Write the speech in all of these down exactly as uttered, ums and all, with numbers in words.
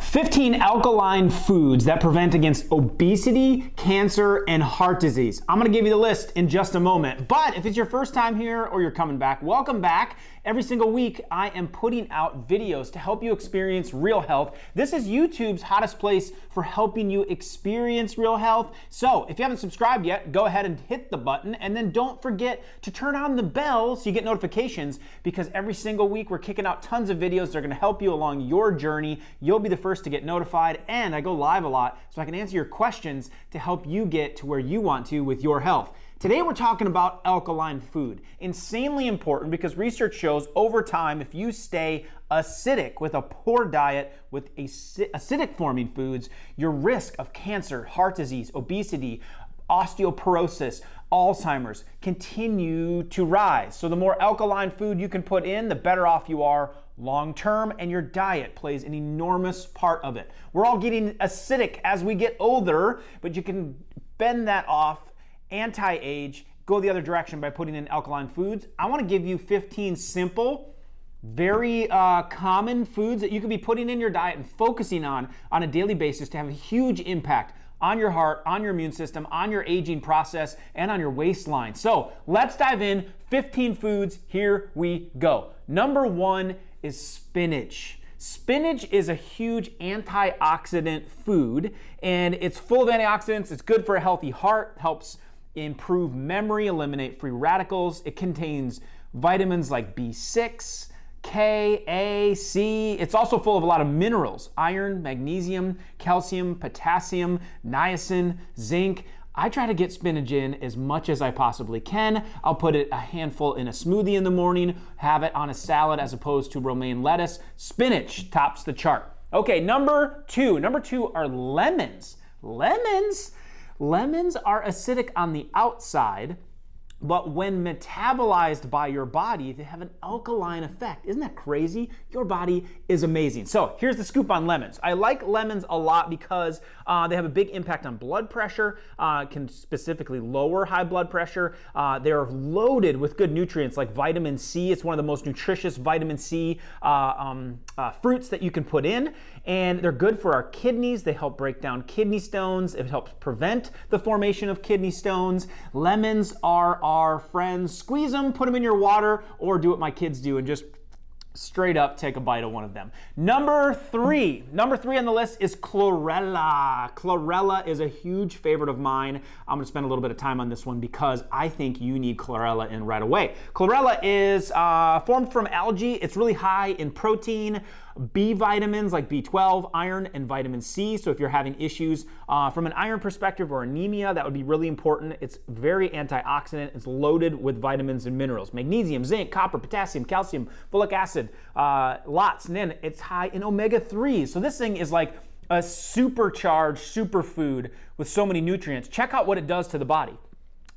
fifteen alkaline foods that prevent against obesity, cancer, and heart disease. I'm gonna give you the list in just a moment, but if it's your first time here or you're coming back, welcome back. Every single week, I am putting out videos to help you experience real health. This is YouTube's hottest place for helping you experience real health. So if you haven't subscribed yet, go ahead and hit the button, and then don't forget to turn on the bell so you get notifications, because every single week we're kicking out tons of videos that are gonna help you along your journey. You'll be the first to get notified, and I go live a lot so I can answer your questions to help you get to where you want to with your health. Today we're talking about alkaline food. Insanely important, because research shows over time, if you stay acidic with a poor diet, with acidic forming foods, your risk of cancer, heart disease, obesity, osteoporosis, Alzheimer's continue to rise. So the more alkaline food you can put in, the better off you are long term, and your diet plays an enormous part of it. We're all getting acidic as we get older, but you can bend that off, anti-age, go the other direction by putting in alkaline foods. I want to give you fifteen simple, very uh, common foods that you could be putting in your diet and focusing on on a daily basis to have a huge impact on your heart, on your immune system, on your aging process, and on your waistline. So let's dive in. fifteen foods, here we go. Number one is spinach. Spinach is a huge antioxidant food, and it's full of antioxidants. It's good for a healthy heart, helps improve memory, eliminate free radicals. It contains vitamins like B six, K, A, C. It's also full of a lot of minerals: iron, magnesium, calcium, potassium, niacin, zinc. I try to get spinach in as much as I possibly can. I'll put it a handful in a smoothie in the morning, have it on a salad as opposed to romaine lettuce. Spinach tops the chart. Okay, number two. Number two are lemons. Lemons? Lemons are acidic on the outside, but when metabolized by your body, they have an alkaline effect. Isn't that crazy? Your body is amazing. So here's the scoop on lemons. I like lemons a lot because uh, they have a big impact on blood pressure, uh, can specifically lower high blood pressure. Uh, they're loaded with good nutrients like vitamin C. It's one of the most nutritious vitamin C uh, um, uh, fruits that you can put in. And they're good for our kidneys. They help break down kidney stones. It helps prevent the formation of kidney stones. Lemons are our friends. Squeeze them, put them in your water, or do what my kids do and just straight up take a bite of one of them. Number three. Number three on the list is chlorella. Chlorella is a huge favorite of mine. I'm gonna spend a little bit of time on this one because I think you need chlorella in right away. Chlorella is uh, formed from algae. It's really high in protein, B vitamins like B twelve, iron, and vitamin C. So if you're having issues uh, from an iron perspective or anemia, that would be really important. It's very antioxidant. It's loaded with vitamins and minerals: magnesium, zinc, copper, potassium, calcium, folic acid, uh, lots. And then it's high in omega three. So this thing is like a supercharged superfood with so many nutrients. Check out what it does to the body.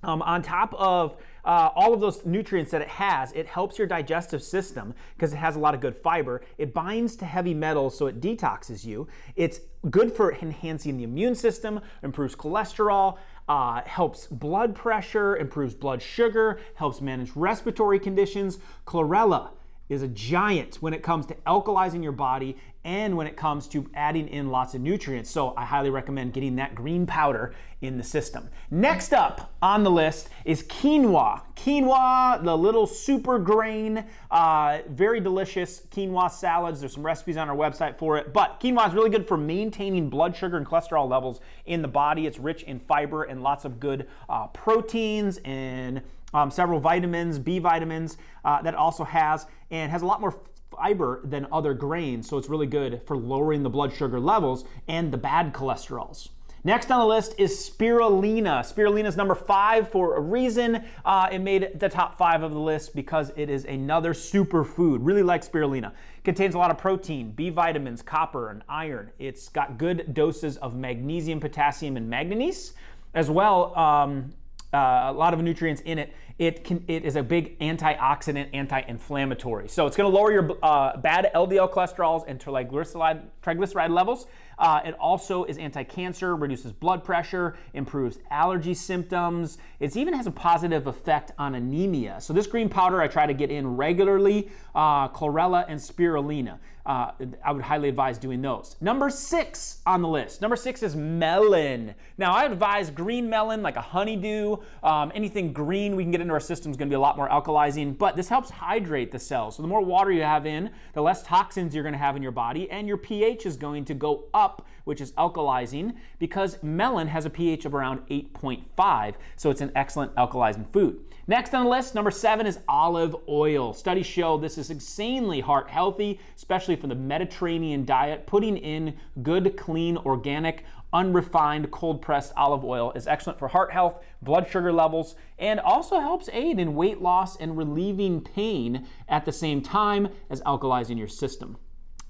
Um, on top of Uh, all of those nutrients that it has, it helps your digestive system because it has a lot of good fiber. It binds to heavy metals, so it detoxes you. It's good for enhancing the immune system, improves cholesterol, uh, helps blood pressure, improves blood sugar, helps manage respiratory conditions. Chlorella is a giant when it comes to alkalizing your body and when it comes to adding in lots of nutrients. So I highly recommend getting that green powder in the system. Next up on the list is quinoa. Quinoa, the little super grain, uh, very delicious quinoa salads. There's some recipes on our website for it, but quinoa is really good for maintaining blood sugar and cholesterol levels in the body. It's rich in fiber and lots of good uh, proteins and Um, several vitamins, B vitamins, uh, that also has, and has a lot more fiber than other grains, so it's really good for lowering the blood sugar levels and the bad cholesterols. Next on the list is spirulina. Spirulina is number five for a reason. Uh, it made the top five of the list because it is another superfood. Really like spirulina. Contains a lot of protein, B vitamins, copper, and iron. It's got good doses of magnesium, potassium, and manganese, as well um, Uh, a lot of nutrients in it, it can it is a big antioxidant, anti-inflammatory. So it's going to lower your uh, bad L D L cholesterols and triglyceride triglyceride levels. Uh, it also is anti-cancer, reduces blood pressure, improves allergy symptoms. It even has a positive effect on anemia. So this green powder I try to get in regularly, uh, chlorella and spirulina. Uh, I would highly advise doing those. Number six on the list. Number six is melon. Now I advise green melon, like a honeydew, um, anything green we can get into our system is going to be a lot more alkalizing, but this helps hydrate the cells. So the more water you have in, the less toxins you're going to have in your body, and your pH is going to go up, which is alkalizing, because melon has a pH of around eight point five, so it's an excellent alkalizing food. Next on the list, number seven is olive oil. Studies show this is insanely heart healthy, especially from the Mediterranean diet. Putting in good, clean, organic, unrefined, cold-pressed olive oil is excellent for heart health, blood sugar levels, and also helps aid in weight loss and relieving pain at the same time as alkalizing your system.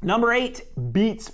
Number eight, beets.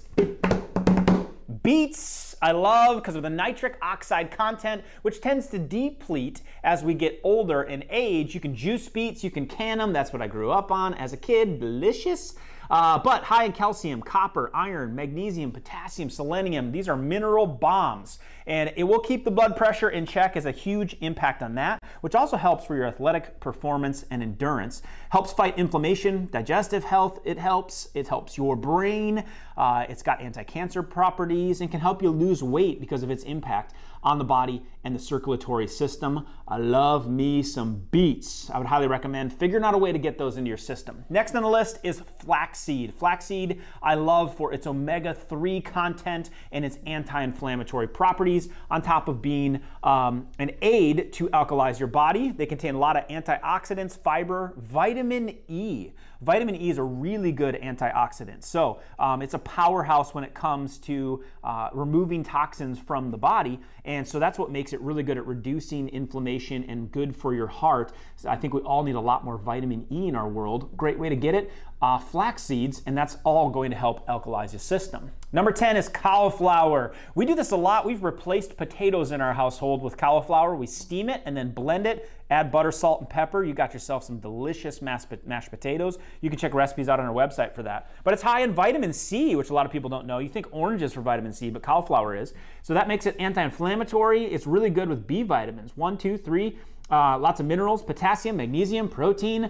Beets, I love because of the nitric oxide content, which tends to deplete as we get older in age. You can juice beets, you can can them. That's what I grew up on as a kid. Delicious. Uh, but high in calcium, copper, iron, magnesium, potassium, selenium. These are mineral bombs, and it will keep the blood pressure in check, has a huge impact on that, which also helps for your athletic performance and endurance. Helps fight inflammation, digestive health, it helps. It helps your brain. Uh, it's got anti-cancer properties and can help you lose weight because of its impact on the body and the circulatory system. I love me some beets. I would highly recommend figuring out a way to get those into your system. Next on the list is flaxseed. Flaxseed, I love for its omega three content and its anti-inflammatory properties, on top of being um, an aid to alkalize your body. They contain a lot of antioxidants, fiber, vitamin E. Vitamin E is a really good antioxidant. So um, it's a powerhouse when it comes to uh, removing toxins from the body. And so that's what makes it really good at reducing inflammation and good for your heart. So I think we all need a lot more vitamin E in our world. Great way to get it. Uh, flax seeds, and that's all going to help alkalize your system. Number ten is cauliflower. We do this a lot. We've replaced potatoes in our household with cauliflower. We steam it and then blend it. Add butter, salt, and pepper. You got yourself some delicious mashed potatoes. You can check recipes out on our website for that. But it's high in vitamin C, which a lot of people don't know. You think orange is for vitamin C, but cauliflower is. So that makes it anti-inflammatory. It's really good with B vitamins. One, two, three, uh, lots of minerals, potassium, magnesium, protein.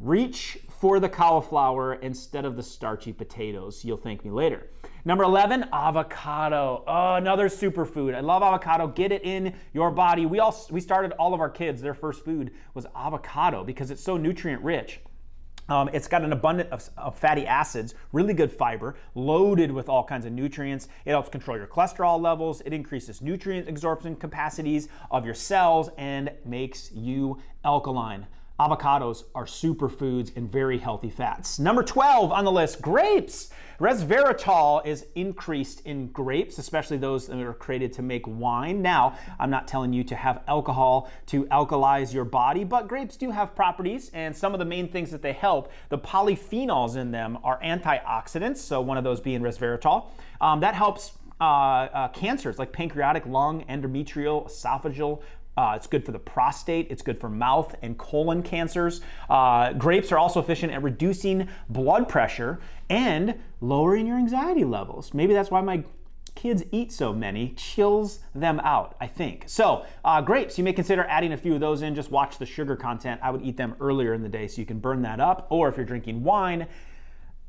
Reach for the cauliflower instead of the starchy potatoes. You'll thank me later. Number eleven, avocado. Oh, another superfood. I love avocado. Get it in your body. We all we started all of our kids, their first food was avocado because it's so nutrient rich. Um, it's got an abundance of, of fatty acids, really good fiber, loaded with all kinds of nutrients. It helps control your cholesterol levels. It increases nutrient absorption capacities of your cells and makes you alkaline. Avocados are superfoods and very healthy fats. Number twelve on the list, grapes. Resveratrol is increased in grapes, especially those that are created to make wine. Now, I'm not telling you to have alcohol to alkalize your body, but grapes do have properties, and some of the main things that they help, the polyphenols in them are antioxidants, so one of those being resveratrol. Um, that helps uh, uh, cancers like pancreatic, lung, endometrial, esophageal. Uh, it's good for the prostate, it's good for mouth and colon cancers. Uh, grapes are also efficient at reducing blood pressure and lowering your anxiety levels. Maybe that's why my kids eat so many, chills them out, I think. So uh, grapes, you may consider adding a few of those in, just watch the sugar content. I would eat them earlier in the day so you can burn that up, or if you're drinking wine,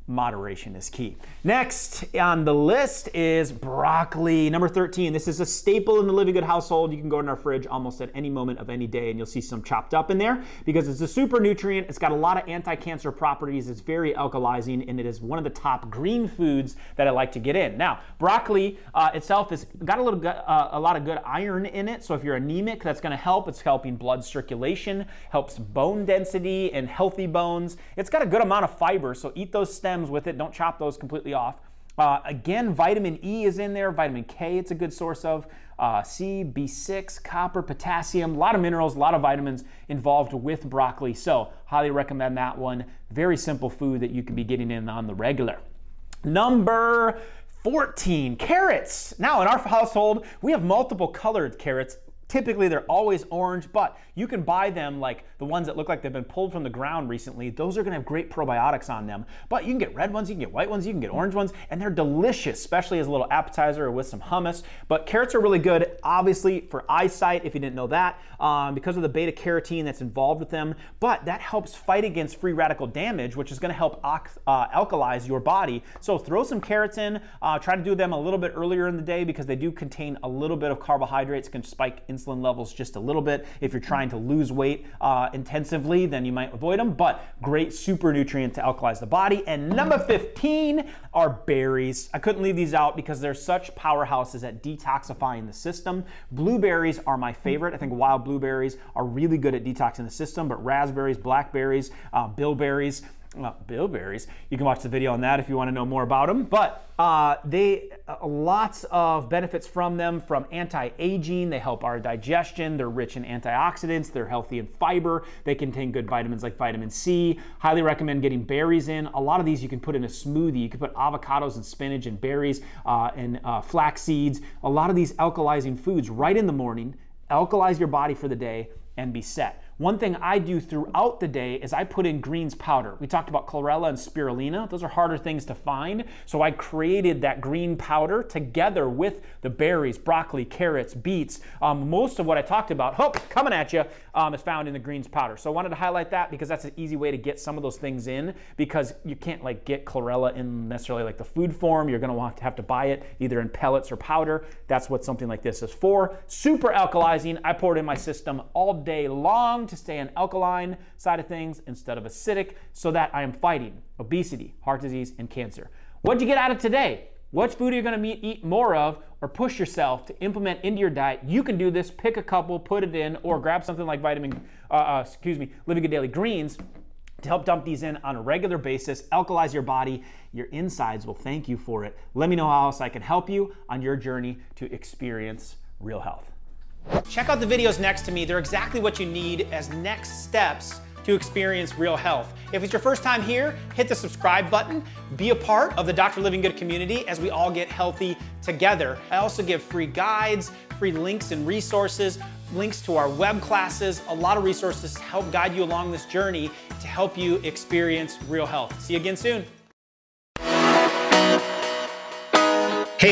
moderation is key. Next on the list is broccoli. Number thirteen, this is a staple in the Living Good household. You can go in our fridge almost at any moment of any day and you'll see some chopped up in there because it's a super nutrient. It's got a lot of anti-cancer properties. It's very alkalizing and it is one of the top green foods that I like to get in. Now, broccoli uh, itself has got a, little, uh, a lot of good iron in it. So if you're anemic, that's gonna help. It's helping blood circulation, helps bone density and healthy bones. It's got a good amount of fiber, so eat those stems with it. Don't chop those completely off. Uh, again, vitamin E is in there. Vitamin K, it's a good source of. Uh, C, B six, copper, potassium, a lot of minerals, a lot of vitamins involved with broccoli. So highly recommend that one. Very simple food that you can be getting in on the regular. Number fourteen, carrots. Now in our household, we have multiple colored carrots Typically, they're always orange, but you can buy them like the ones that look like they've been pulled from the ground recently. Those are gonna have great probiotics on them, but you can get red ones, you can get white ones, you can get orange ones, and they're delicious, especially as a little appetizer or with some hummus. But carrots are really good, obviously, for eyesight, if you didn't know that, um, because of the beta carotene that's involved with them, but that helps fight against free radical damage, which is gonna help ox uh, alkalize your body. So throw some carrots in, uh, try to do them a little bit earlier in the day because they do contain a little bit of carbohydrates, can spike in insulin levels just a little bit. If you're trying to lose weight uh, intensively, then you might avoid them, but great super nutrient to alkalize the body. And number fifteen are berries. I couldn't leave these out because they're such powerhouses at detoxifying the system. Blueberries are my favorite. I think wild blueberries are really good at detoxing the system, but raspberries, blackberries, uh, bilberries, well, bilberries, you can watch the video on that if you want to know more about them, but uh, they uh, lots of benefits from them, from anti-aging. They help our digestion. They're rich in antioxidants. They're healthy in fiber. They contain good vitamins like vitamin C. Highly recommend getting berries in. A lot of these you can put in a smoothie. You can put avocados and spinach and berries uh, and uh, flax seeds. A lot of these alkalizing foods right in the morning, alkalize your body for the day and be set. One thing I do throughout the day is I put in greens powder. We talked about chlorella and spirulina. Those are harder things to find. So I created that green powder together with the berries, broccoli, carrots, beets. Um, most of what I talked about, oh, coming at you, um, is found in the greens powder. So I wanted to highlight that because that's an easy way to get some of those things in, because you can't like get chlorella in necessarily like the food form. You're gonna want to have to buy it either in pellets or powder. That's what something like this is for. Super alkalizing. I pour it in my system all day long to stay on alkaline side of things instead of acidic, so that I am fighting obesity, heart disease, and cancer. What'd you get out of today? What food are you gonna eat more of or push yourself to implement into your diet? You can do this, pick a couple, put it in, or grab something like vitamin, uh, uh, excuse me, Living Good Daily Greens to help dump these in on a regular basis, alkalize your body. Your insides will thank you for it. Let me know how else I can help you on your journey to experience real health. Check out the videos next to me. They're exactly what you need as next steps to experience real health. If it's your first time here, hit the subscribe button. Be a part of the Doctor Living Good community as we all get healthy together. I also give free guides, free links and resources, links to our web classes, a lot of resources to help guide you along this journey to help you experience real health. See you again soon. Hey,